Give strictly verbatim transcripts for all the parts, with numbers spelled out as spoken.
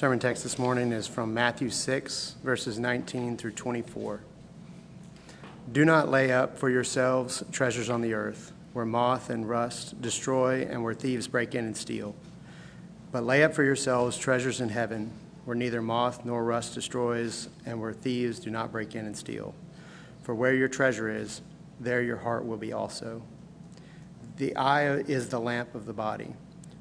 sermon text this morning is from Matthew six, verses nineteen through twenty-four. Do not lay up for yourselves treasures on the earth, where moth and rust destroy and where thieves break in and steal. But lay up for yourselves treasures in heaven, where neither moth nor rust destroys and where thieves do not break in and steal. For where your treasure is, there your heart will be also. The eye is the lamp of the body.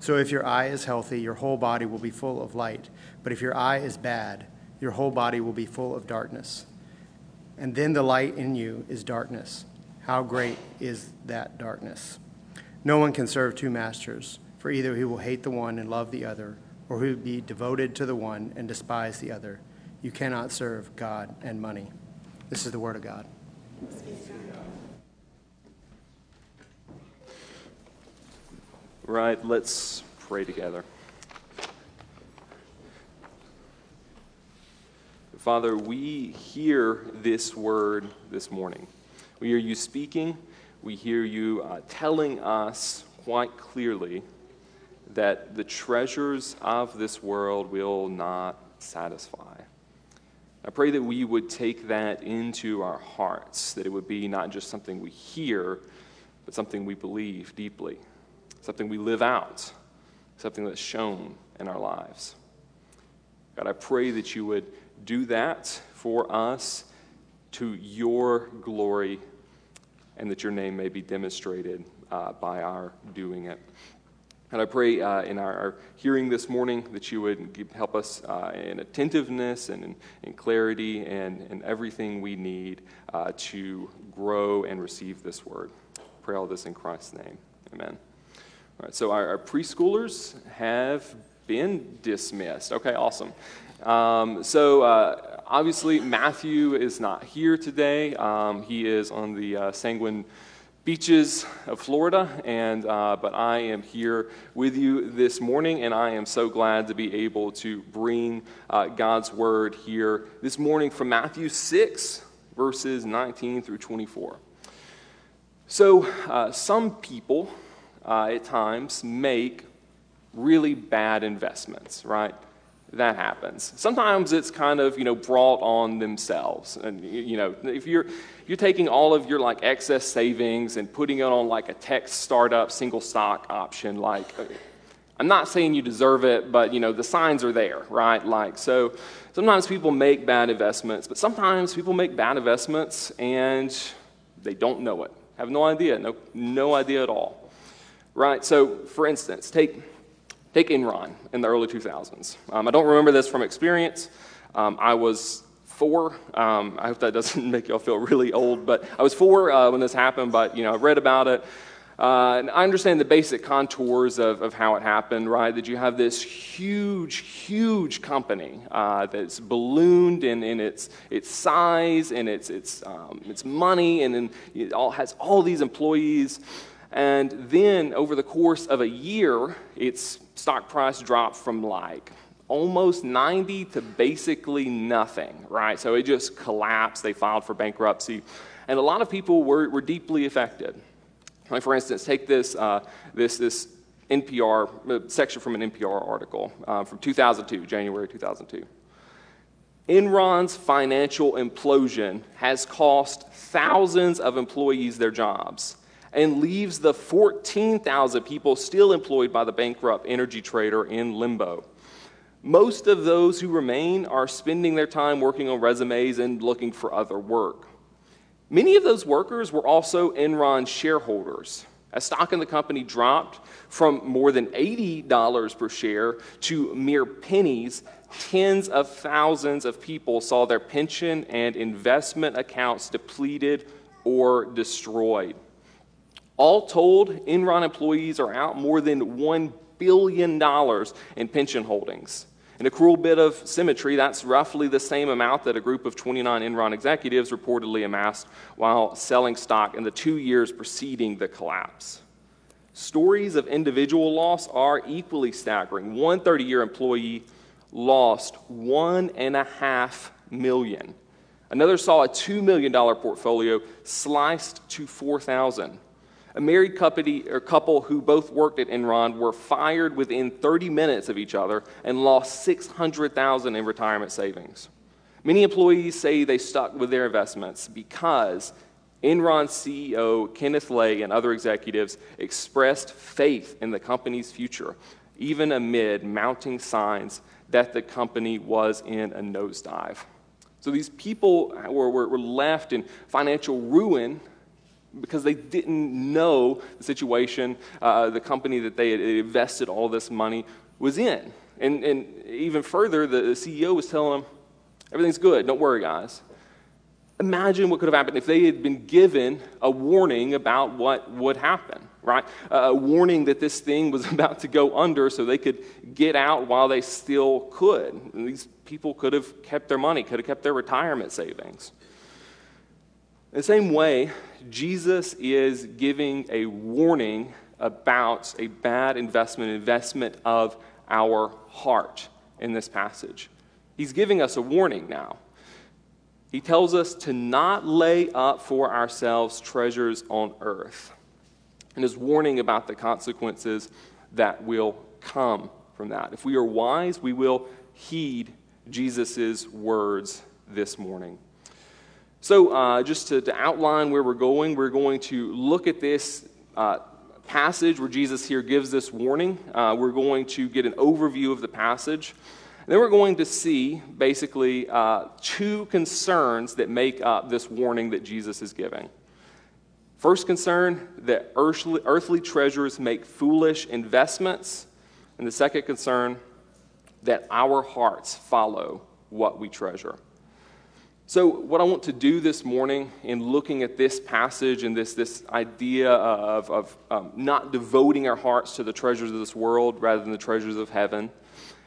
So if your eye is healthy, your whole body will be full of light. But if your eye is bad, your whole body will be full of darkness. And then the light in you is darkness. How great is that darkness? No one can serve two masters, for either he will hate the one and love the other, or he will be devoted to the one and despise the other. You cannot serve God and money. This is the word of God. Right, let's pray together. Father, we hear this word this morning. We hear you speaking. We hear you uh, telling us quite clearly that the treasures of this world will not satisfy. I pray that we would take that into our hearts, that it would be not just something we hear, but something we believe deeply. Something we live out, something that's shown in our lives. God, I pray that you would do that for us to your glory and that your name may be demonstrated uh, by our doing it. And I pray uh, in our, our hearing this morning that you would give, help us uh, in attentiveness and in, in clarity and in everything we need uh, to grow and receive this word. I pray all this in Christ's name. Amen. All right, so our, our preschoolers have been dismissed. Okay, awesome. Um, so uh, obviously Matthew is not here today. Um, he is on the uh, sanguine beaches of Florida, and uh, but I am here with you this morning, and I am so glad to be able to bring uh, God's word here this morning from Matthew six, verses nineteen through twenty-four. So uh, some people... Uh, at times, make really bad investments, right? That happens. Sometimes it's kind of, you know, brought on themselves. And, you know, if you're you're taking all of your, like, excess savings and putting it on, like, a tech startup single stock option, like, I'm not saying you deserve it, but, you know, the signs are there, right? Like, so sometimes people make bad investments, but sometimes people make bad investments and they don't know it. Have no idea, no, no idea at all. Right, so for instance, take take Enron in the early two thousands. Um, I don't remember this from experience. Um, I was four. Um, I hope that doesn't make y'all feel really old, but I was four uh, when this happened. But you know, I read about it, uh, and I understand the basic contours of, of how it happened. Right, that you have this huge, huge company uh, that's ballooned in, in its its size and its its um, its money, and then it all has all these employees. And then over the course of a year, its stock price dropped from like almost ninety to basically nothing, right? So it just collapsed. They filed for bankruptcy. And a lot of people were, were deeply affected. Like for instance, take this, uh, this, this N P R uh, section from an N P R article uh, from two thousand two, January two thousand two. Enron's financial implosion has cost thousands of employees their jobs and leaves the fourteen thousand people still employed by the bankrupt energy trader in limbo. Most of those who remain are spending their time working on resumes and looking for other work. Many of those workers were also Enron shareholders. As stock in the company dropped from more than eighty dollars per share to mere pennies, tens of thousands of people saw their pension and investment accounts depleted or destroyed. All told, Enron employees are out more than one billion dollars in pension holdings. In a cruel bit of symmetry, that's roughly the same amount that a group of twenty-nine Enron executives reportedly amassed while selling stock in the two years preceding the collapse. Stories of individual loss are equally staggering. One thirty-year employee lost one and a half million. Another saw a two million dollars portfolio sliced to four thousand dollars. A married couple who both worked at Enron were fired within thirty minutes of each other and lost six hundred thousand dollars in retirement savings. Many employees say they stuck with their investments because Enron C E O Kenneth Lay and other executives expressed faith in the company's future, even amid mounting signs that the company was in a nosedive. So these people were, were, were left in financial ruin because they didn't know the situation, uh, the company that they had invested all this money was in. And, and even further, the, the C E O was telling them, everything's good, don't worry, guys. Imagine what could have happened if they had been given a warning about what would happen, right? A warning that this thing was about to go under so they could get out while they still could. And these people could have kept their money, could have kept their retirement savings. In the same way, Jesus is giving a warning about a bad investment, investment of our heart in this passage. He's giving us a warning now. He tells us to not lay up for ourselves treasures on earth, and is warning about the consequences that will come from that. If we are wise, we will heed Jesus' words this morning. So uh, just to, to outline where we're going, we're going to look at this uh, passage where Jesus here gives this warning. Uh, we're going to get an overview of the passage. And then we're going to see basically uh, two concerns that make up this warning that Jesus is giving. First concern, that earthly, earthly treasures make foolish investments. And the second concern, that our hearts follow what we treasure. So what I want to do this morning in looking at this passage and this, this idea of, of um, not devoting our hearts to the treasures of this world rather than the treasures of heaven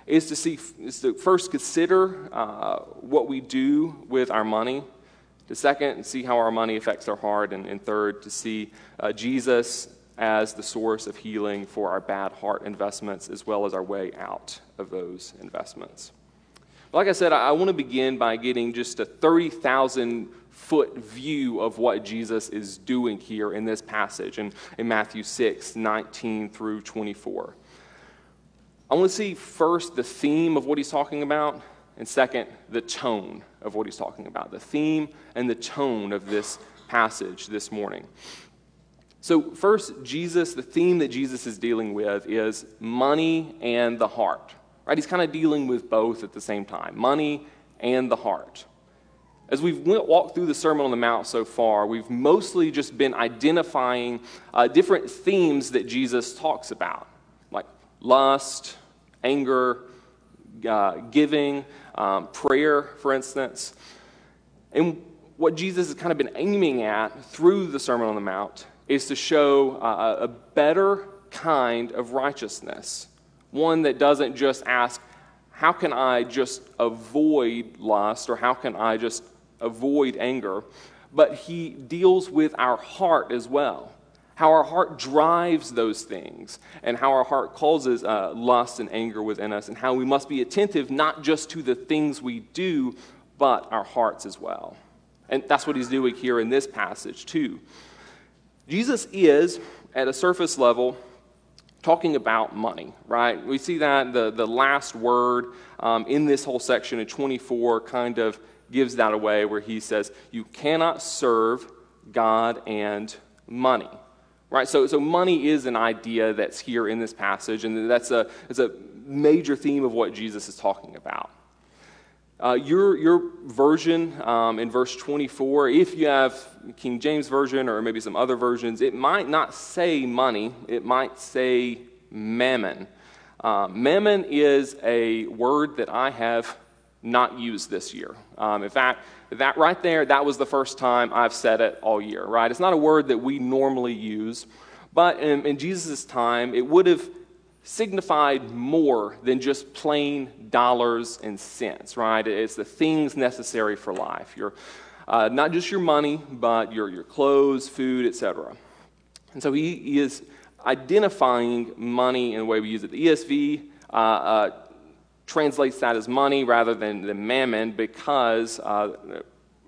is to, see, is to first consider uh, what we do with our money, to second, see how our money affects our heart, and, and third, to see uh, Jesus as the source of healing for our bad heart investments as well as our way out of those investments. Like I said, I want to begin by getting just a thirty thousand foot view of what Jesus is doing here in this passage in, in Matthew six, nineteen through twenty-four. I want to see first the theme of what he's talking about, and second, the tone of what he's talking about. The theme and the tone of this passage this morning. So first, Jesus, the theme that Jesus is dealing with is money and the heart. Right, he's kind of dealing with both at the same time, money and the heart. As we've went, walked through the Sermon on the Mount so far, we've mostly just been identifying uh, different themes that Jesus talks about, like lust, anger, uh, giving, um, prayer, for instance. And what Jesus has kind of been aiming at through the Sermon on the Mount is to show uh, a better kind of righteousness. One that doesn't just ask, how can I just avoid lust or how can I just avoid anger, but he deals with our heart as well. How our heart drives those things and how our heart causes uh, lust and anger within us and how we must be attentive not just to the things we do, but our hearts as well. And that's what he's doing here in this passage too. Jesus is, at a surface level, talking about money, right? We see that the, the last word um, in this whole section in twenty-four kind of gives that away where he says, you cannot serve God and money, right? So, so money is an idea that's here in this passage, and that's a, that's a major theme of what Jesus is talking about. Uh, your, your version um, in verse twenty-four, if you have King James Version or maybe some other versions, it might not say money, it might say mammon. Uh, mammon is a word that I have not used this year. Um, in fact, that right there, that was the first time I've said it all year, right? It's not a word that we normally use, but in, in Jesus' time, it would have signified more than just plain dollars and cents, right? It's the things necessary for life. Your, uh, not just your money, but your, your clothes, food, et cetera. And so he, he is identifying money in the way we use it. The E S V uh, uh, translates that as money rather than, than mammon because, uh,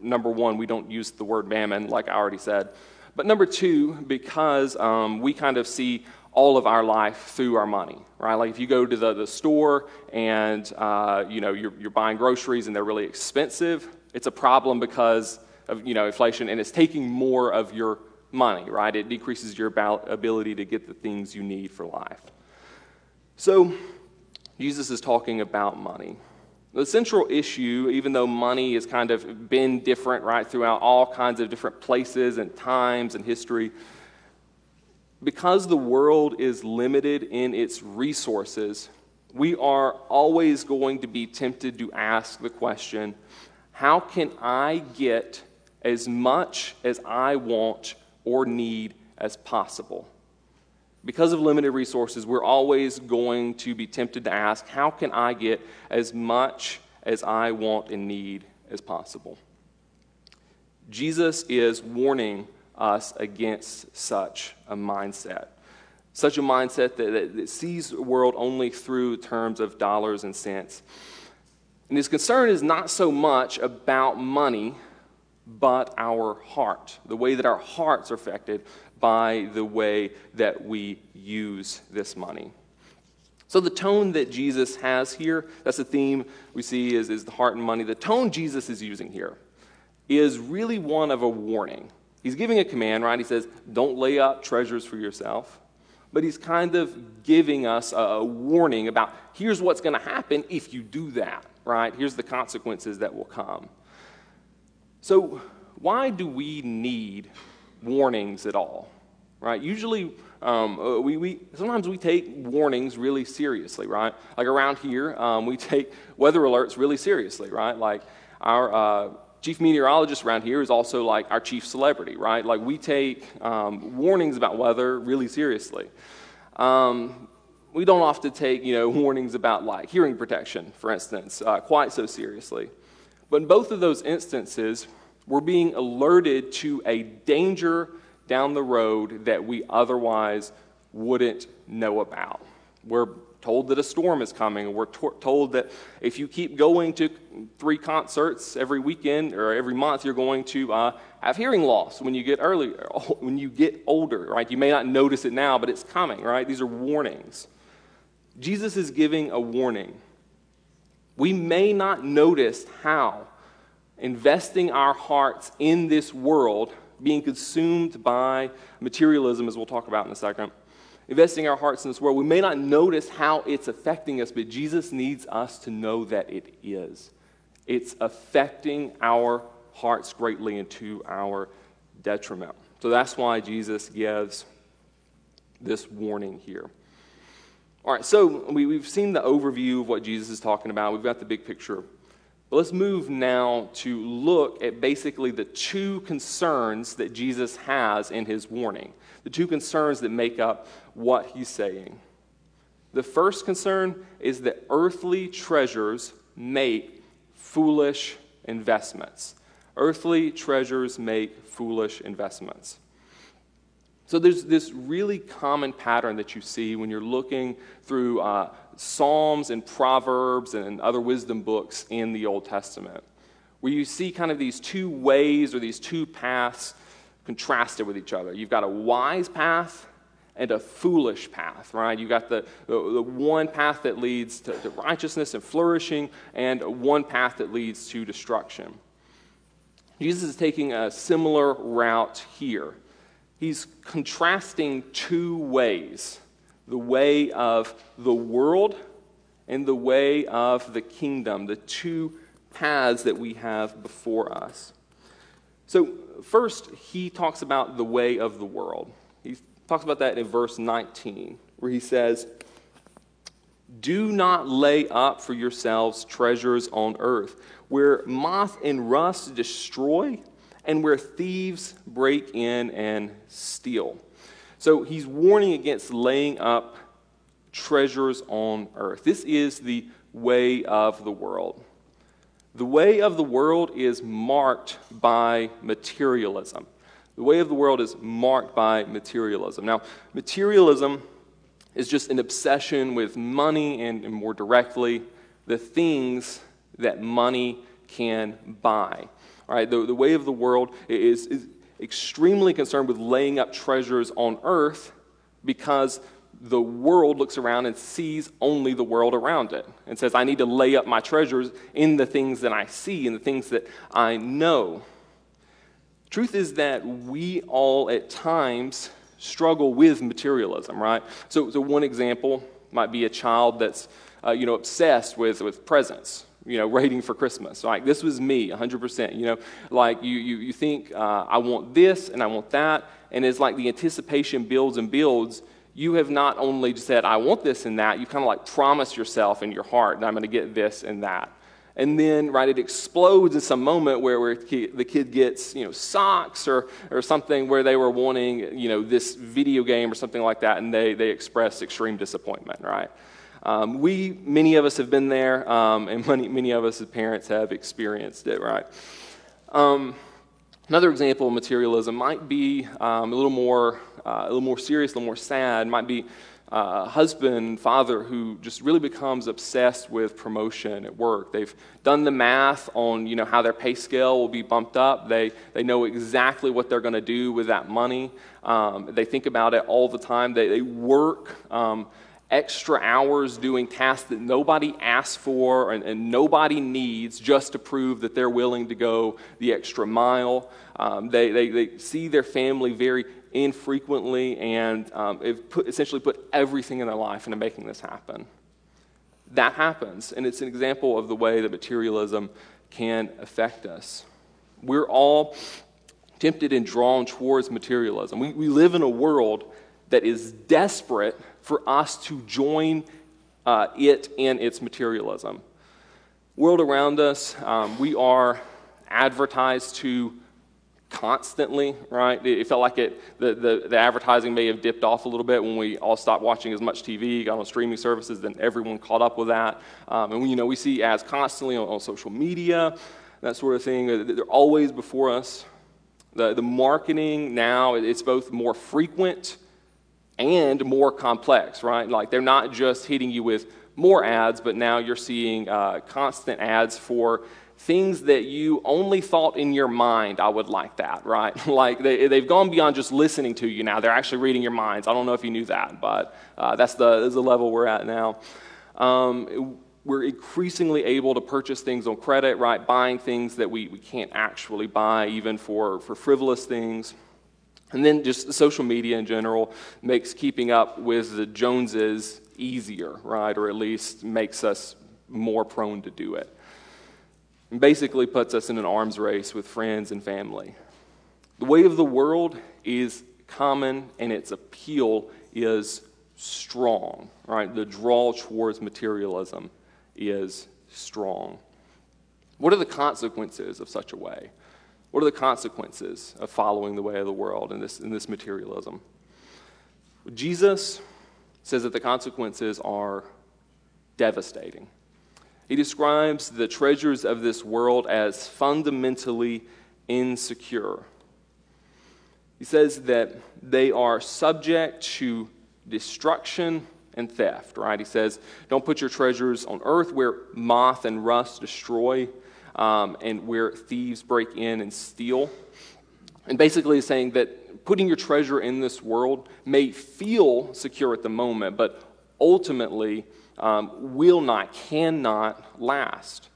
number one, we don't use the word mammon, like I already said. But number two, because um, we kind of see all of our life through our money, right? Like if you go to the, the store and uh, you know, you're, you're buying groceries and they're really expensive, it's a problem because of, you know, inflation, and it's taking more of your money, right? It decreases your ability to get the things you need for life. So Jesus is talking about money. The central issue, even though money has kind of been different, right, throughout all kinds of different places and times and history, because the world is limited in its resources, we are always going to be tempted to ask the question, how can I get as much as I want or need as possible? Because of limited resources, we're always going to be tempted to ask, how can I get as much as I want and need as possible? Jesus is warning us against such a mindset, such a mindset that, that, that sees the world only through terms of dollars and cents. And his concern is not so much about money, but our heart, the way that our hearts are affected by the way that we use this money. So the tone that Jesus has here, that's the theme we see is, is the heart and money. The tone Jesus is using here is really one of a warning. He's giving a command, right? He says, don't lay up treasures for yourself. But he's kind of giving us a, a warning about here's what's going to happen if you do that, right? Here's the consequences that will come. So why do we need warnings at all, right? Usually, um, we, we sometimes we take warnings really seriously, right? Like around here, um, we take weather alerts really seriously, right? Like our uh, chief meteorologist around here is also like our chief celebrity, right? Like we take um, warnings about weather really seriously. Um, we don't often take, you know, warnings about like hearing protection, for instance, uh, quite so seriously. But in both of those instances, we're being alerted to a danger down the road that we otherwise wouldn't know about. We're told that a storm is coming, and we're to- told that if you keep going to three concerts every weekend or every month, you're going to uh, have hearing loss when you get early, when you get older, right? You may not notice it now, but it's coming, right? These are warnings. Jesus is giving a warning. We may not notice how investing our hearts in this world, being consumed by materialism, as we'll talk about in a second, investing our hearts in this world, we may not notice how it's affecting us, but Jesus needs us to know that it is. It's affecting our hearts greatly and to our detriment. So that's why Jesus gives this warning here. All right, so we, we've seen the overview of what Jesus is talking about. We've got the big picture. But let's move now to look at basically the two concerns that Jesus has in his warning, the two concerns that make up what he's saying. The first concern is that earthly treasures make foolish investments. Earthly treasures make foolish investments. So there's this really common pattern that you see when you're looking through uh, Psalms and Proverbs and other wisdom books in the Old Testament, where you see kind of these two ways or these two paths contrasted with each other. You've got a wise path and a foolish path, right? You've got the, the one path that leads to, to righteousness and flourishing, and one path that leads to destruction. Jesus is taking a similar route here. He's contrasting two ways, the way of the world and the way of the kingdom, the two paths that we have before us. So first, he talks about the way of the world. He talks about that in verse nineteen, where he says, "Do not lay up for yourselves treasures on earth, where moth and rust destroy, and where thieves break in and steal." So he's warning against laying up treasures on earth. This is the way of the world. The way of the world is marked by materialism. The way of the world is marked by materialism. Now, materialism is just an obsession with money and, and more directly, the things that money can buy. All right, the, the way of the world is, is extremely concerned with laying up treasures on earth because the world looks around and sees only the world around it and says, I need to lay up my treasures in the things that I see and the things that I know. Truth is that we all at times struggle with materialism, right? So, so one example might be a child that's uh, you know, obsessed with, with presents, you know, waiting for Christmas. Like, this was me, one hundred percent. You know, like, you, you, you think, uh, I want this and I want that, and it's like the anticipation builds and builds. You have not only just said, I want this and that, you kind of like promise yourself in your heart that I'm going to get this and that. And then, right, it explodes in some moment where, where the kid gets, you know, socks or, or something where they were wanting, you know, this video game or something like that, and they, they express extreme disappointment, right? Um, we, many of us have been there, um, and many, many of us as parents have experienced it, right? Um, another example of materialism might be um, a little more... Uh, a little more serious, a little more sad, might be uh, a husband, father, who just really becomes obsessed with promotion at work. They've done the math on, you know, how their pay scale will be bumped up. They, they know exactly what they're going to do with that money. Um, they think about it all the time. They, they work um, extra hours doing tasks that nobody asks for and, and nobody needs just to prove that they're willing to go the extra mile. Um, they, they, they see their family very infrequently, and um, it put, essentially put everything in their life into making this happen. That happens, and it's an example of the way that materialism can affect us. We're all tempted and drawn towards materialism. We, we live in a world that is desperate for us to join uh, it in its materialism. World around us, um, we are advertised to constantly, right? It felt like it, the, the, the advertising may have dipped off a little bit when we all stopped watching as much T V, got on streaming services, then everyone caught up with that. Um, and, we, you know, we see ads constantly on, on social media, that sort of thing. They're always before us. The, the marketing now, it's both more frequent and more complex, right? Like, they're not just hitting you with more ads, but now you're seeing uh, constant ads for things that you only thought in your mind, I would like that, right? Like, they, they've gone beyond just listening to you now. They're actually reading your minds. I don't know if you knew that, but uh, that's, the, that's the level we're at now. Um, we're increasingly able to purchase things on credit, right? Buying things that we, we can't actually buy, even for, for frivolous things. And then just social media in general makes keeping up with the Joneses easier, right? Or at least makes us more prone to do it. And basically puts us in an arms race with friends and family. The way of the world is common, and its appeal is strong, right? The draw towards materialism is strong. What are the consequences of such a way? What are the consequences of following the way of the world and this, in this materialism? Jesus says that the consequences are devastating. He describes the treasures of this world as fundamentally insecure. He says that they are subject to destruction and theft, right? He says, don't put your treasures on earth where moth and rust destroy um, and where thieves break in and steal. And basically he's saying that putting your treasure in this world may feel secure at the moment, but ultimately Um, will not, cannot last.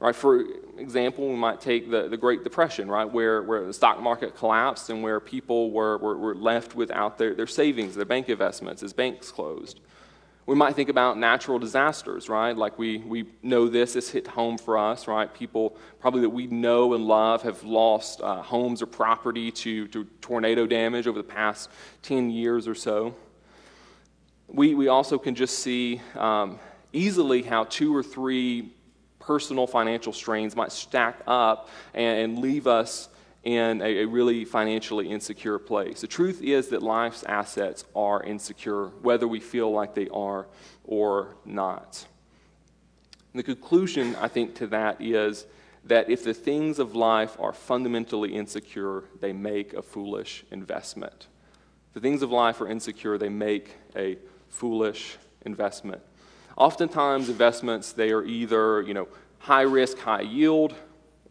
Right? For example, we might take the, the Great Depression, right, where, where the stock market collapsed and where people were, were, were left without their, their savings, their bank investments, as banks closed. We might think about natural disasters, right? Like we, we know this, it's hit home for us, right? People probably that we know and love have lost uh, homes or property to, to tornado damage over the past ten years or so. We, we also can just see um, easily how two or three personal financial strains might stack up and, and leave us in a, a really financially insecure place. The truth is that life's assets are insecure, whether we feel like they are or not. And the conclusion, I think, to that is that if the things of life are fundamentally insecure, they make a foolish investment. If the things of life are insecure, they make a foolish investment. Oftentimes, investments, they are either, you know, high risk, high yield,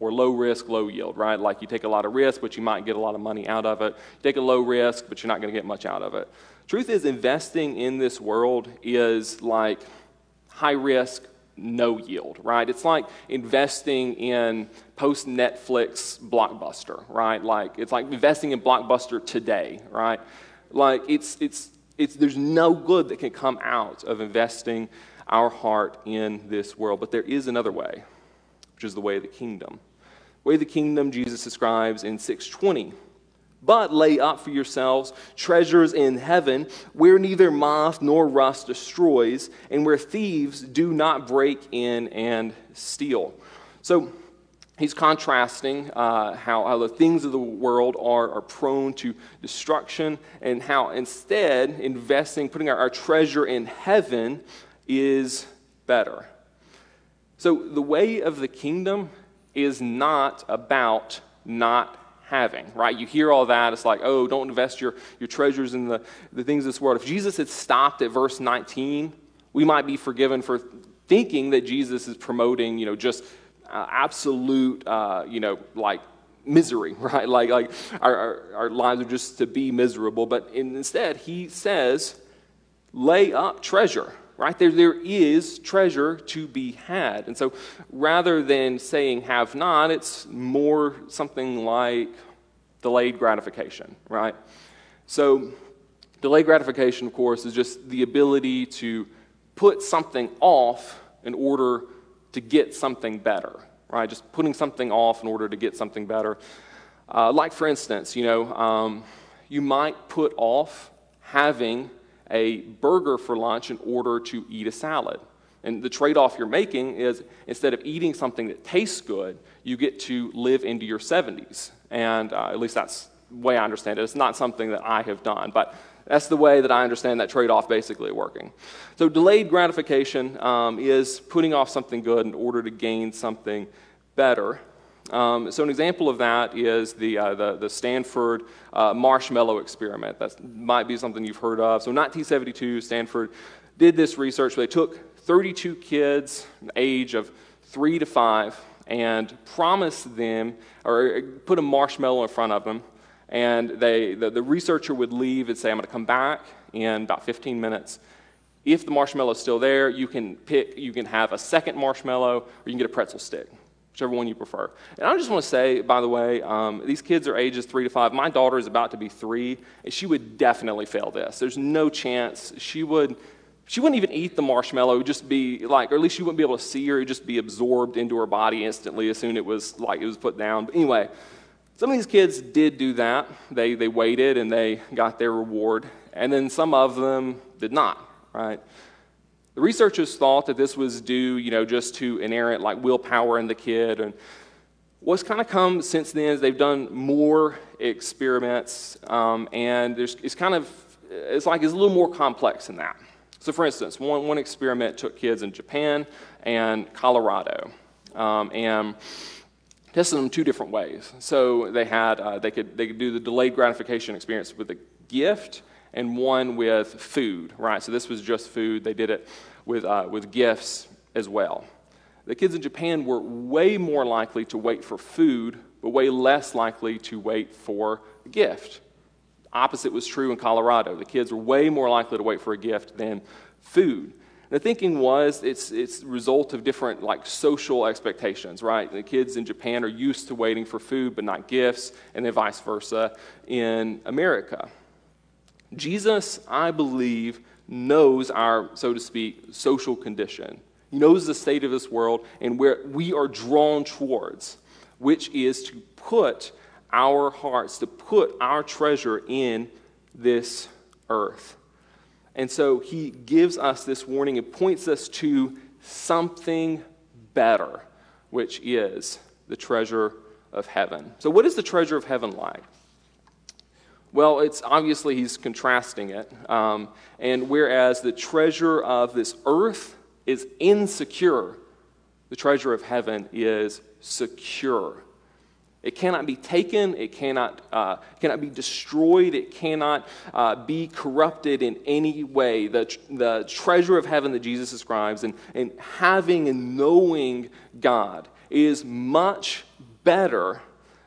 or low risk, low yield, right? Like you take a lot of risk, but you might get a lot of money out of it. You take a low risk, but you're not going to get much out of it. Truth is, investing in this world is like high risk, no yield, right? It's like investing in post-Netflix Blockbuster, right? Like it's like investing in Blockbuster today, right? Like it's it's it's there's no good that can come out of investing our heart in this world. But there is another way, which is the way of the kingdom. The way of the kingdom Jesus describes in six twenty. But lay up for yourselves treasures in heaven, where neither moth nor rust destroys, and where thieves do not break in and steal. So he's contrasting uh, how, how the things of the world are, are prone to destruction, and how instead investing, putting our, our treasure in heaven is better. So the way of the kingdom is not about not having, right? You hear all that, it's like, oh, don't invest your, your treasures in the, the things of this world. If Jesus had stopped at verse nineteen, we might be forgiven for thinking that Jesus is promoting, you know, just uh, absolute, uh, you know, like misery, right? Like, like our, our, our lives are just to be miserable. But in, instead, he says, lay up treasure, right? There, there is treasure to be had. And so rather than saying have not, it's more something like delayed gratification, right? So delayed gratification, of course, is just the ability to put something off in order to get something better, right? Just putting something off in order to get something better. Uh, like, for instance, you know, um, you might put off having a burger for lunch in order to eat a salad. And the trade-off you're making is, instead of eating something that tastes good, you get to live into your seventies. And uh, at least that's the way I understand it. It's not something that I have done, but that's the way that I understand that trade-off basically working. So delayed gratification um, is putting off something good in order to gain something better. Um, so an example of that is the uh, the, the Stanford uh, Marshmallow Experiment. That might be something you've heard of. So in nineteen seventy-two, Stanford did this research where they took thirty-two kids the age of three to five and promised them, or put a marshmallow in front of them, and they the, the researcher would leave and say, I'm going to come back in about fifteen minutes. If the marshmallow is still there, you can pick, you can have a second marshmallow, or you can get a pretzel stick, whichever one you prefer. And I just want to say, by the way, um, these kids are ages three to five. My daughter is about to be three, and she would definitely fail this. There's no chance. She would, she wouldn't even eat the marshmallow. It would just be like, or at least she wouldn't be able to see her. It would just be absorbed into her body instantly as soon as it was like it was put down. But anyway, some of these kids did do that. They they waited and they got their reward, and then some of them did not. Right. The researchers thought that this was due, you know, just to inherent like willpower in the kid. And what's kind of come since then is they've done more experiments, um, and there's, it's kind of, it's like it's a little more complex than that. So, for instance, one one experiment took kids in Japan and Colorado, um, and tested them two different ways. So they had uh, they could they could do the delayed gratification experience with a gift, and one with food, right? So this was just food. They did it with uh, with gifts as well. The kids in Japan were way more likely to wait for food, but way less likely to wait for a gift. Opposite was true in Colorado. The kids were way more likely to wait for a gift than food. And the thinking was it's it's result of different like social expectations, right? The kids in Japan are used to waiting for food but not gifts, and then vice versa in America. Jesus, I believe, knows our, so to speak, social condition. He knows the state of this world and where we are drawn towards, which is to put our hearts, to put our treasure in this earth. And so he gives us this warning and points us to something better, which is the treasure of heaven. So what is the treasure of heaven like? Well, it's obviously he's contrasting it. Um, and whereas the treasure of this earth is insecure, the treasure of heaven is secure. It cannot be taken. It cannot uh, cannot be destroyed. It cannot uh, be corrupted in any way. The, tr- the treasure of heaven that Jesus describes and, and having and knowing God is much better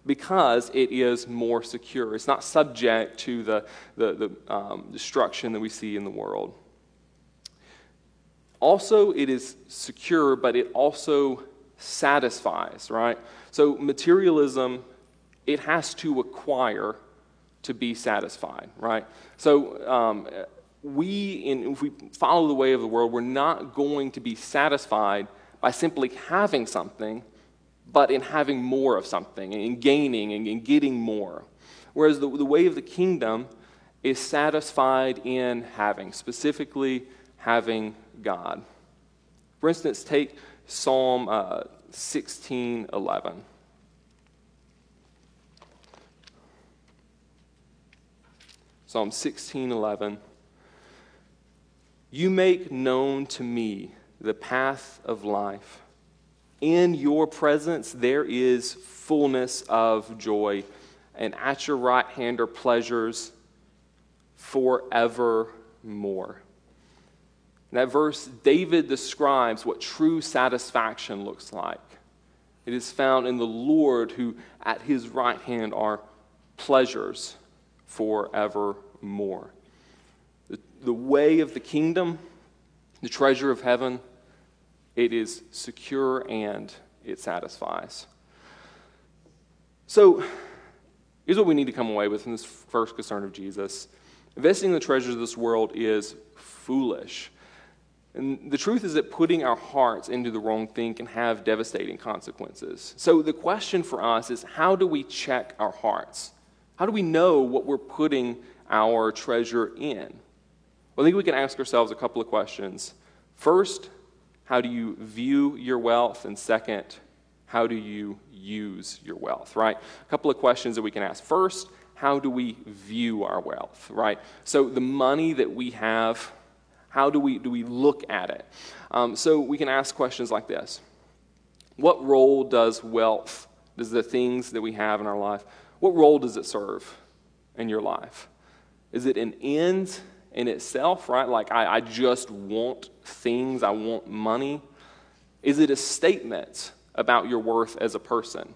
because it is more secure. It's not subject to the, the, the um, destruction that we see in the world. Also, it is secure, but it also satisfies, right? So materialism, it has to acquire to be satisfied, right? So um, we, in, if we follow the way of the world, we're not going to be satisfied by simply having something, but in having more of something, and in gaining and in getting more. Whereas the, the way of the kingdom is satisfied in having, specifically having God. For instance, take Psalm uh, sixteen eleven. Psalm sixteen eleven. You make known to me the path of life. In your presence there is fullness of joy, and at your right hand are pleasures forevermore. In that verse, David describes what true satisfaction looks like. It is found in the Lord, who at his right hand are pleasures forevermore. The, the way of the kingdom, the treasure of heaven, it is secure and it satisfies. So here's what we need to come away with in this first concern of Jesus. Investing in the treasures of this world is foolish. And the truth is that putting our hearts into the wrong thing can have devastating consequences. So the question for us is, how do we check our hearts? How do we know what we're putting our treasure in? Well, I think we can ask ourselves a couple of questions. First, how do you view your wealth? And second, how do you use your wealth, right? A couple of questions that we can ask. First, how do we view our wealth, right? So the money that we have, how do we, do we look at it? Um, so we can ask questions like this. What role does wealth, does the things that we have in our life, what role does it serve in your life? Is it an end in itself, right? Like, I, I just want things, I want money. Is it a statement about your worth as a person?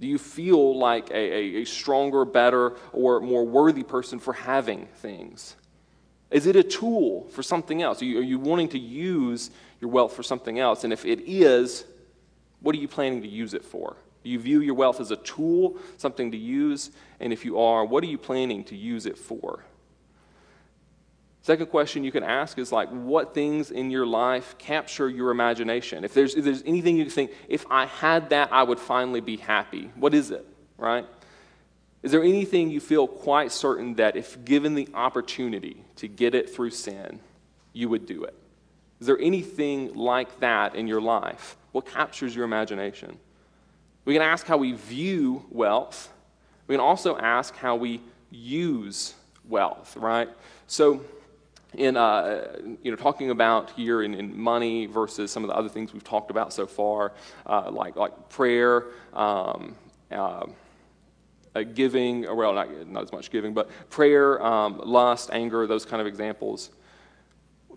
Do you feel like a, a, a stronger, better, or more worthy person for having things? Is it a tool for something else? Are you, are you wanting to use your wealth for something else? And if it is, what are you planning to use it for? Do you view your wealth as a tool, something to use? And if you are, what are you planning to use it for? Second question you can ask is, like, what things in your life capture your imagination? If there's, if there's anything you think, if I had that, I would finally be happy, what is it, right? Is there anything you feel quite certain that if given the opportunity to get it through sin, you would do it? Is there anything like that in your life? What captures your imagination? We can ask how we view wealth. We can also ask how we use wealth, right? So in uh, you know, talking about here in, in money versus some of the other things we've talked about so far, uh, like like prayer, um, uh, uh, giving, well, not, not as much giving, but prayer, um, lust, anger, those kind of examples.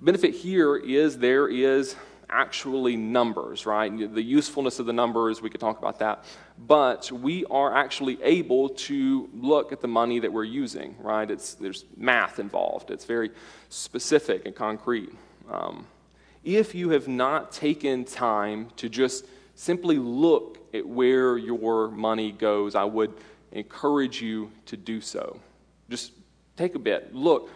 Benefit here is there is actually numbers, right? The usefulness of the numbers, we could talk about that. But we are actually able to look at the money that we're using, right? It's, there's math involved. It's very specific and concrete. Um, if you have not taken time to just simply look at where your money goes, I would encourage you to do so. Just take a bit, look.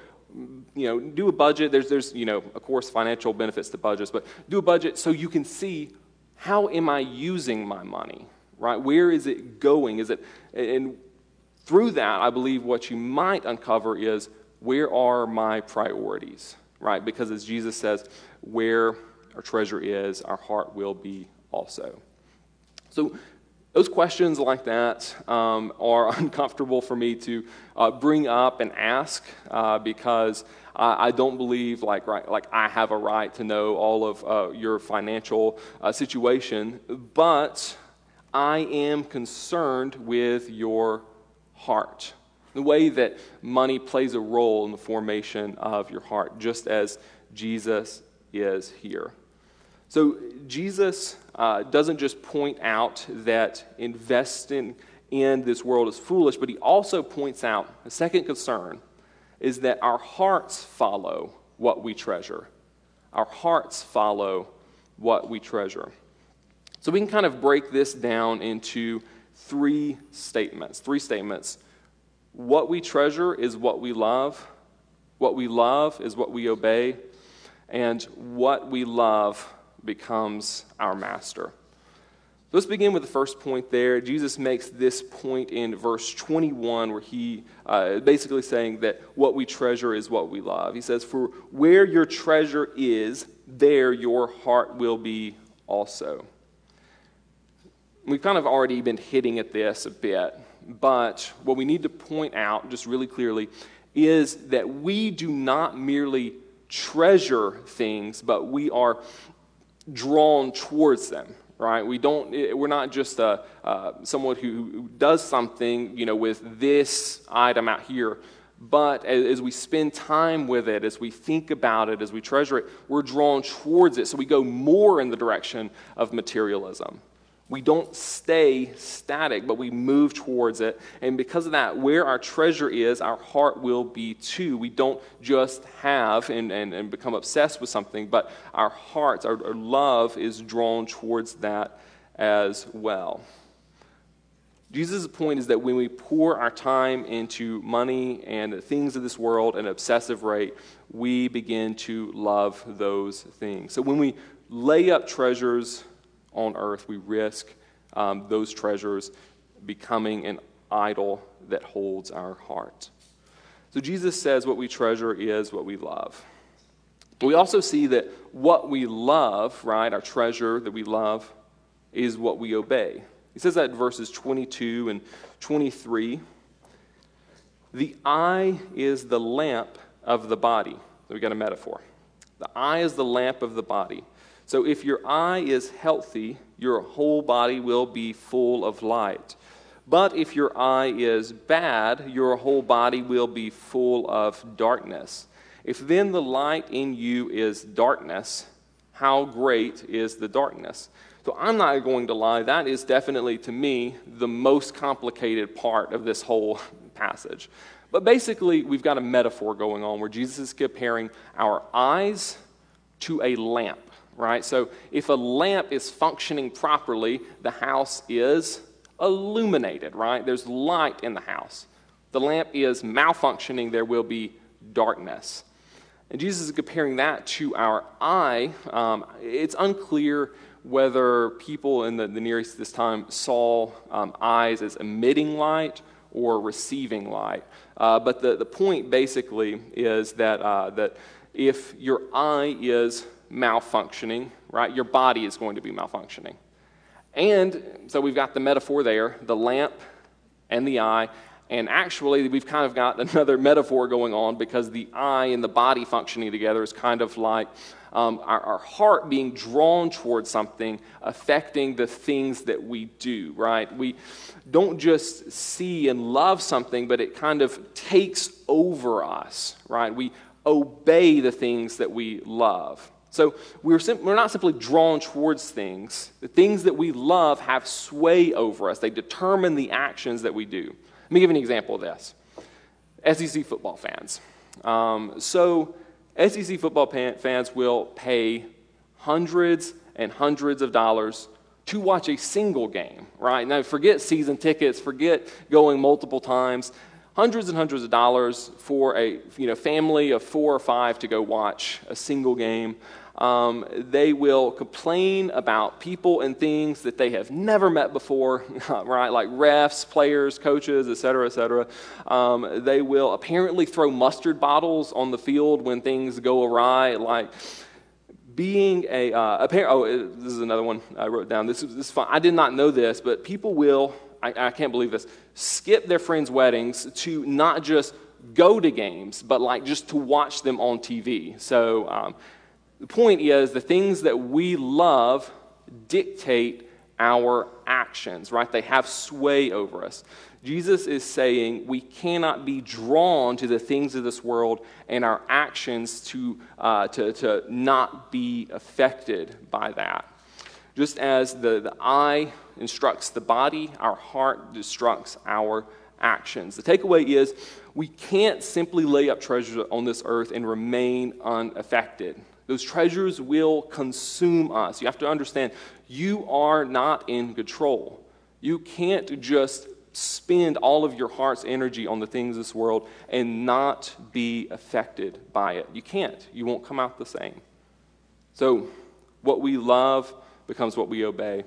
You know, do a budget. There's, there's, you know, of course, financial benefits to budgets, but do a budget so you can see, how am I using my money, right? Where is it going? Is it, and through that, I believe what you might uncover is, where are my priorities, right? Because as Jesus says, where our treasure is, our heart will be also. So those questions like that um, are uncomfortable for me to uh, bring up and ask uh, because I, I don't believe like, right, like I have a right to know all of uh, your financial uh, situation, but I am concerned with your heart, the way that money plays a role in the formation of your heart, just as Jesus is here. So Jesus uh, doesn't just point out that investing in this world is foolish, but he also points out a second concern is that our hearts follow what we treasure. Our hearts follow what we treasure. So we can kind of break this down into three statements. Three statements. What we treasure is what we love. What we love is what we obey. And what we love becomes our master. Let's begin with the first point there. Jesus makes this point in verse twenty-one where he uh, basically saying that what we treasure is what we love. He says, "For where your treasure is, there your heart will be also." We've kind of already been hitting at this a bit, but what we need to point out just really clearly is that we do not merely treasure things, but we are drawn towards them. Right? We don't. We're not just a, uh, someone who does something, you know, with this item out here. But as, as we spend time with it, as we think about it, as we treasure it, we're drawn towards it. So we go more in the direction of materialism. We don't stay static, but we move towards it. And because of that, where our treasure is, our heart will be too. We don't just have and, and, and become obsessed with something, but our hearts, our, our love is drawn towards that as well. Jesus' point is that when we pour our time into money and the things of this world at an obsessive rate, we begin to love those things. So when we lay up treasures on earth, we risk um, those treasures becoming an idol that holds our heart. So Jesus says what we treasure is what we love. We also see that what we love, right, our treasure that we love, is what we obey. He says that in verses twenty-two and twenty-three. The eye is the lamp of the body. So we got a metaphor. The eye is the lamp of the body. So if your eye is healthy, your whole body will be full of light. But if your eye is bad, your whole body will be full of darkness. If then the light in you is darkness, how great is the darkness? So I'm not going to lie, that is definitely, to me, the most complicated part of this whole passage. But basically, we've got a metaphor going on where Jesus is comparing our eyes to a lamp. Right? So if a lamp is functioning properly, the house is illuminated, right? There's light in the house. The lamp is malfunctioning, there will be darkness. And Jesus is comparing that to our eye. Um, it's unclear whether people in the, the Near East this time saw um, eyes as emitting light or receiving light. Uh, but the, the point basically is that, uh, that if your eye is malfunctioning, right? Your body is going to be malfunctioning. And so we've got the metaphor there, the lamp and the eye, and actually we've kind of got another metaphor going on because the eye and the body functioning together is kind of like um, our, our heart being drawn towards something affecting the things that we do, right? We don't just see and love something, but it kind of takes over us, right? We obey the things that we love. So we're, sim- we're not simply drawn towards things. The things that we love have sway over us. They determine the actions that we do. Let me give an example of this. S E C football fans. Um, so S E C football pan- fans will pay hundreds and hundreds of dollars to watch a single game, right? Now, forget season tickets. Forget going multiple times. Hundreds and hundreds of dollars for a you know family of four or five to go watch a single game. Um, they will complain about people and things that they have never met before, right? Like refs, players, coaches, et cetera, et cetera. Um, they will apparently throw mustard bottles on the field when things go awry. Like being a uh, apparent. Oh, this is another one I wrote down. This is, this is fun. I did not know this, but people will. I, I can't believe this, skip their friends' weddings to not just go to games, but like just to watch them on T V. So um, the point is the things that we love dictate our actions, right? They have sway over us. Jesus is saying we cannot be drawn to the things of this world and our actions to, uh, to, to not be affected by that. Just as the, the eye instructs the body, our heart instructs our actions. The takeaway is we can't simply lay up treasures on this earth and remain unaffected. Those treasures will consume us. You have to understand, you are not in control. You can't just spend all of your heart's energy on the things of this world and not be affected by it. You can't. You won't come out the same. So what we love becomes what we obey.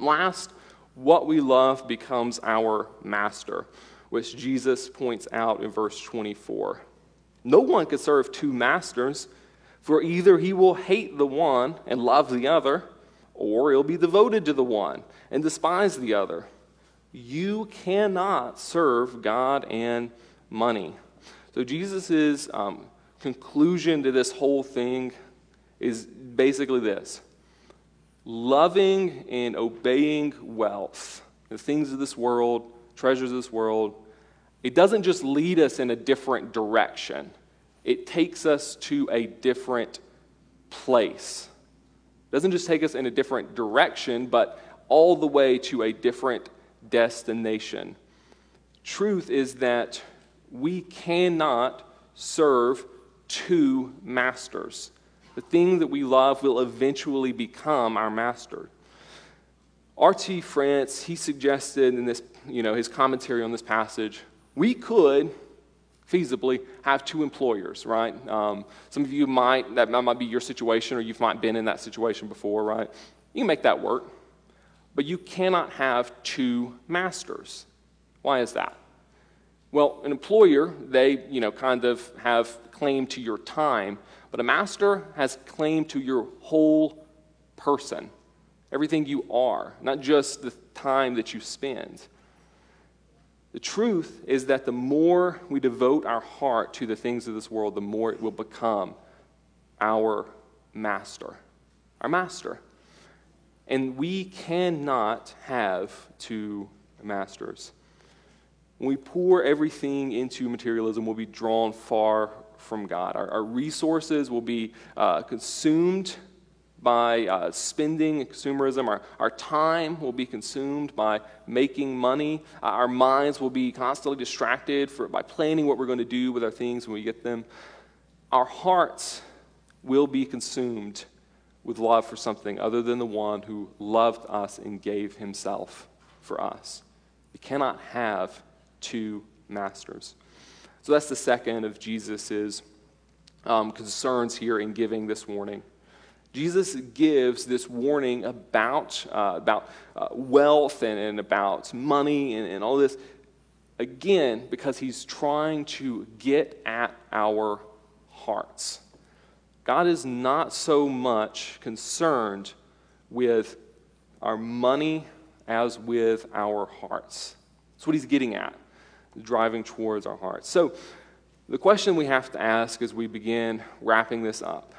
Last, what we love becomes our master, which Jesus points out in verse twenty-four. No one can serve two masters, for either he will hate the one and love the other, or he'll be devoted to the one and despise the other. You cannot serve God and money. So Jesus' um, conclusion to this whole thing is basically this. Loving and obeying wealth, the things of this world, treasures of this world, it doesn't just lead us in a different direction. It takes us to a different place. It doesn't just take us in a different direction, but all the way to a different destination. Truth is that we cannot serve two masters. The thing that we love will eventually become our master. R T France, he suggested in this, you know, his commentary on this passage, we could feasibly have two employers, right? Um, some of you might, that might be your situation, or you've might been in that situation before, right? You can make that work. But you cannot have two masters. Why is that? Well, an employer, they, you know, kind of have claim to your time, but a master has claim to your whole person, everything you are, not just the time that you spend. The truth is that the more we devote our heart to the things of this world, the more it will become our master, our master. And we cannot have two masters. When we pour everything into materialism, we'll be drawn far from God. Our, our resources will be uh, consumed by uh, spending and consumerism. Our, our time will be consumed by making money. Uh, our minds will be constantly distracted for, by planning what we're going to do with our things when we get them. Our hearts will be consumed with love for something other than the one who loved us and gave himself for us. You cannot have two masters. So that's the second of Jesus' um, concerns here in giving this warning. Jesus gives this warning about, uh, about uh, wealth and, and about money and, and all this, again, because he's trying to get at our hearts. God is not so much concerned with our money as with our hearts. That's what he's getting at, driving towards our hearts. So the question we have to ask as we begin wrapping this up,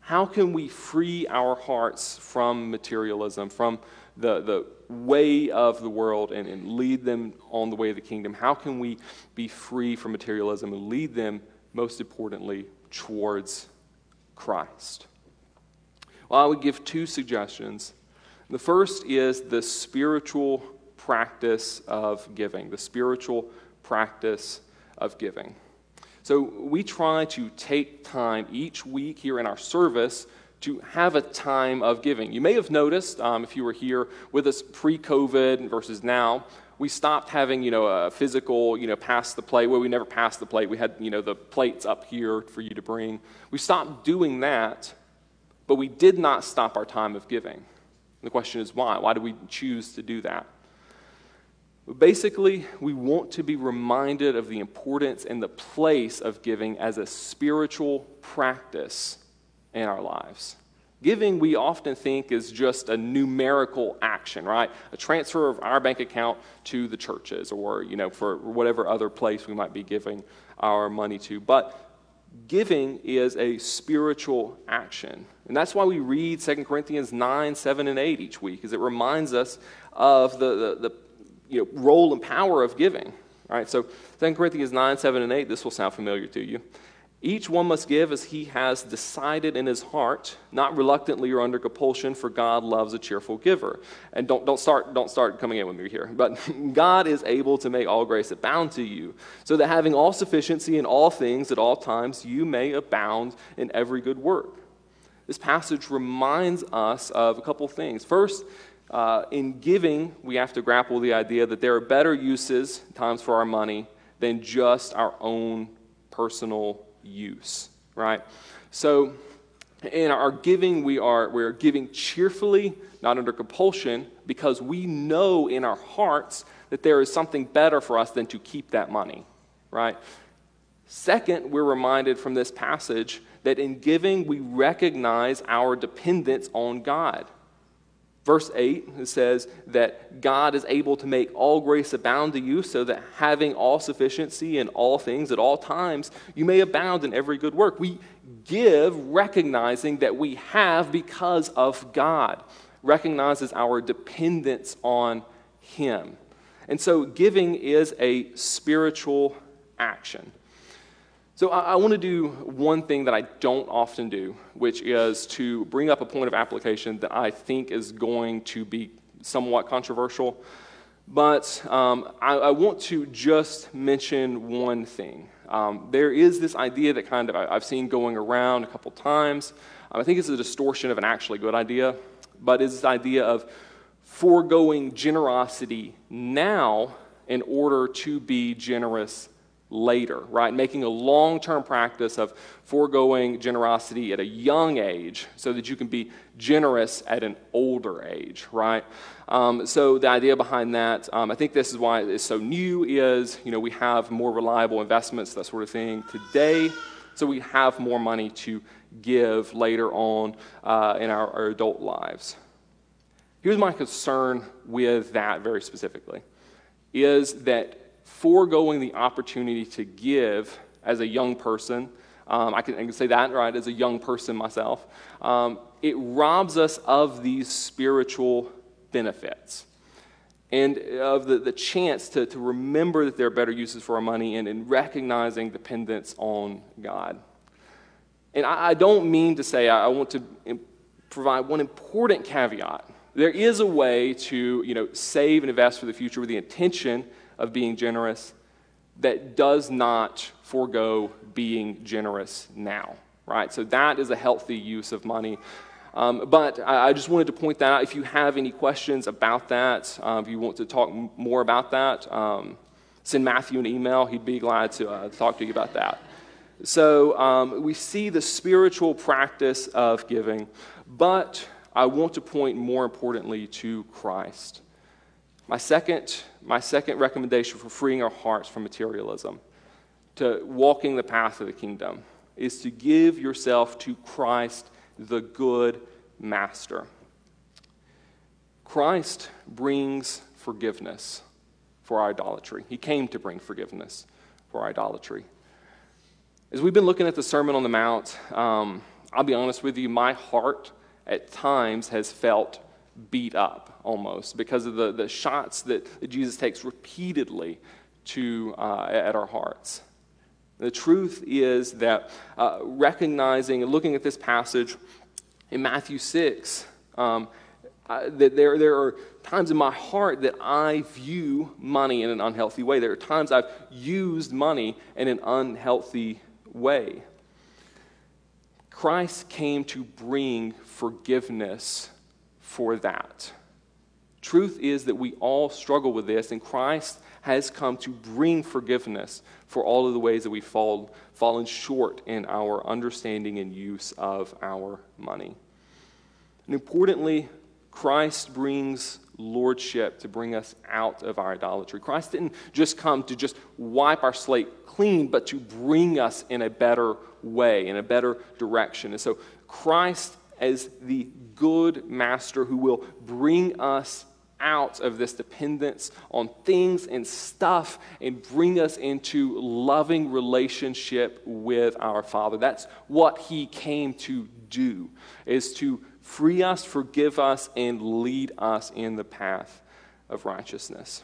how can we free our hearts from materialism, from the, the way of the world, and, and lead them on the way of the kingdom? How can we be free from materialism and lead them, most importantly, towards Christ? Well, I would give two suggestions. The first is the spiritual practice of giving, the spiritual practice of giving. So we try to take time each week here in our service to have a time of giving. You may have noticed, um, if you were here with us pre-COVID versus now, we stopped having, you know, a physical, you know, pass the plate. Well, we never passed the plate. We had, you know, the plates up here for you to bring. We stopped doing that, but we did not stop our time of giving. And the question is why? Why do we choose to do that? Basically, we want to be reminded of the importance and the place of giving as a spiritual practice in our lives. Giving, we often think, is just a numerical action, right? A transfer of our bank account to the churches or, you know, for whatever other place we might be giving our money to. But giving is a spiritual action. And that's why we read Second Corinthians nine, seven, and eight each week, is it reminds us of the, the, the you know, role and power of giving. All right, so Second Corinthians nine, seven, and eight, this will sound familiar to you. Each one must give as he has decided in his heart, not reluctantly or under compulsion, for God loves a cheerful giver. And don't, don't, start, don't start coming in with me here. But God is able to make all grace abound to you, so that having all sufficiency in all things at all times, you may abound in every good work. This passage reminds us of a couple things. First, uh, in giving, we have to grapple with the idea that there are better uses, times for our money, than just our own personal use, right? So in our giving, we are we're giving cheerfully, not under compulsion, because we know in our hearts that there is something better for us than to keep that money, right? Second, we're reminded from this passage that in giving, we recognize our dependence on God. Verse eight says that God is able to make all grace abound to you, so that having all sufficiency in all things at all times, you may abound in every good work. We give recognizing that we have because of God, recognizes our dependence on Him. And so giving is a spiritual action. So I, I want to do one thing that I don't often do, which is to bring up a point of application that I think is going to be somewhat controversial. But um, I, I want to just mention one thing. Um, there is this idea that kind of I, I've seen going around a couple times. Um, I think it's a distortion of an actually good idea, but it's this idea of foregoing generosity now in order to be generous later, right? Making a long-term practice of foregoing generosity at a young age so that you can be generous at an older age, right? Um, so the idea behind that, um, I think this is why it's so new, is, you know, we have more reliable investments, that sort of thing today, so we have more money to give later on uh, in our, our adult lives. Here's my concern with that very specifically, is that foregoing the opportunity to give as a young person, um, I, can, I can say that, right, as a young person myself, um, it robs us of these spiritual benefits and of the, the chance to, to remember that there are better uses for our money and in recognizing dependence on God. And I, I don't mean to say, I, I want to imp- provide one important caveat. There is a way to, you know, save and invest for the future with the intention of being generous that does not forego being generous now, right? So that is a healthy use of money. Um, but I, I just wanted to point that out. If you have any questions about that, um, if you want to talk m- more about that, um, send Matthew an email. He'd be glad to uh, talk to you about that. So um, we see the spiritual practice of giving, but I want to point more importantly to Christ. My second, my second recommendation for freeing our hearts from materialism, to walking the path of the kingdom, is to give yourself to Christ, the good master. Christ brings forgiveness for our idolatry. He came to bring forgiveness for our idolatry. As we've been looking at the Sermon on the Mount, um, I'll be honest with you, my heart at times has felt beat up almost because of the, the shots that, that Jesus takes repeatedly to uh, at our hearts. The truth is that uh, recognizing and looking at this passage in Matthew six, um, I, that there, there are times in my heart that I view money in an unhealthy way. There are times I've used money in an unhealthy way. Christ came to bring forgiveness for that. Truth is that we all struggle with this, and Christ has come to bring forgiveness for all of the ways that we've fall, fallen short in our understanding and use of our money. And importantly, Christ brings lordship to bring us out of our idolatry. Christ didn't just come to just wipe our slate clean, but to bring us in a better way, in a better direction. And so Christ, as the good master who will bring us out of this dependence on things and stuff and bring us into loving relationship with our Father. That's what He came to do, is to free us, forgive us, and lead us in the path of righteousness.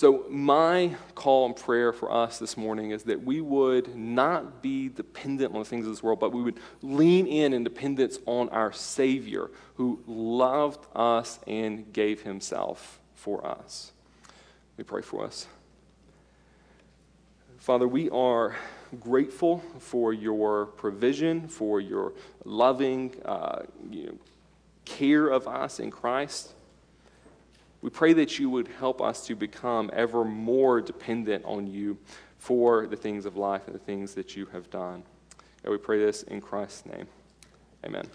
So my call and prayer for us this morning is that we would not be dependent on the things of this world, but we would lean in in dependence on our Savior who loved us and gave himself for us. Let me pray for us. Father, we are grateful for your provision, for your loving uh, you know, care of us in Christ. We pray that you would help us to become ever more dependent on you for the things of life and the things that you have done. And we pray this in Christ's name. Amen.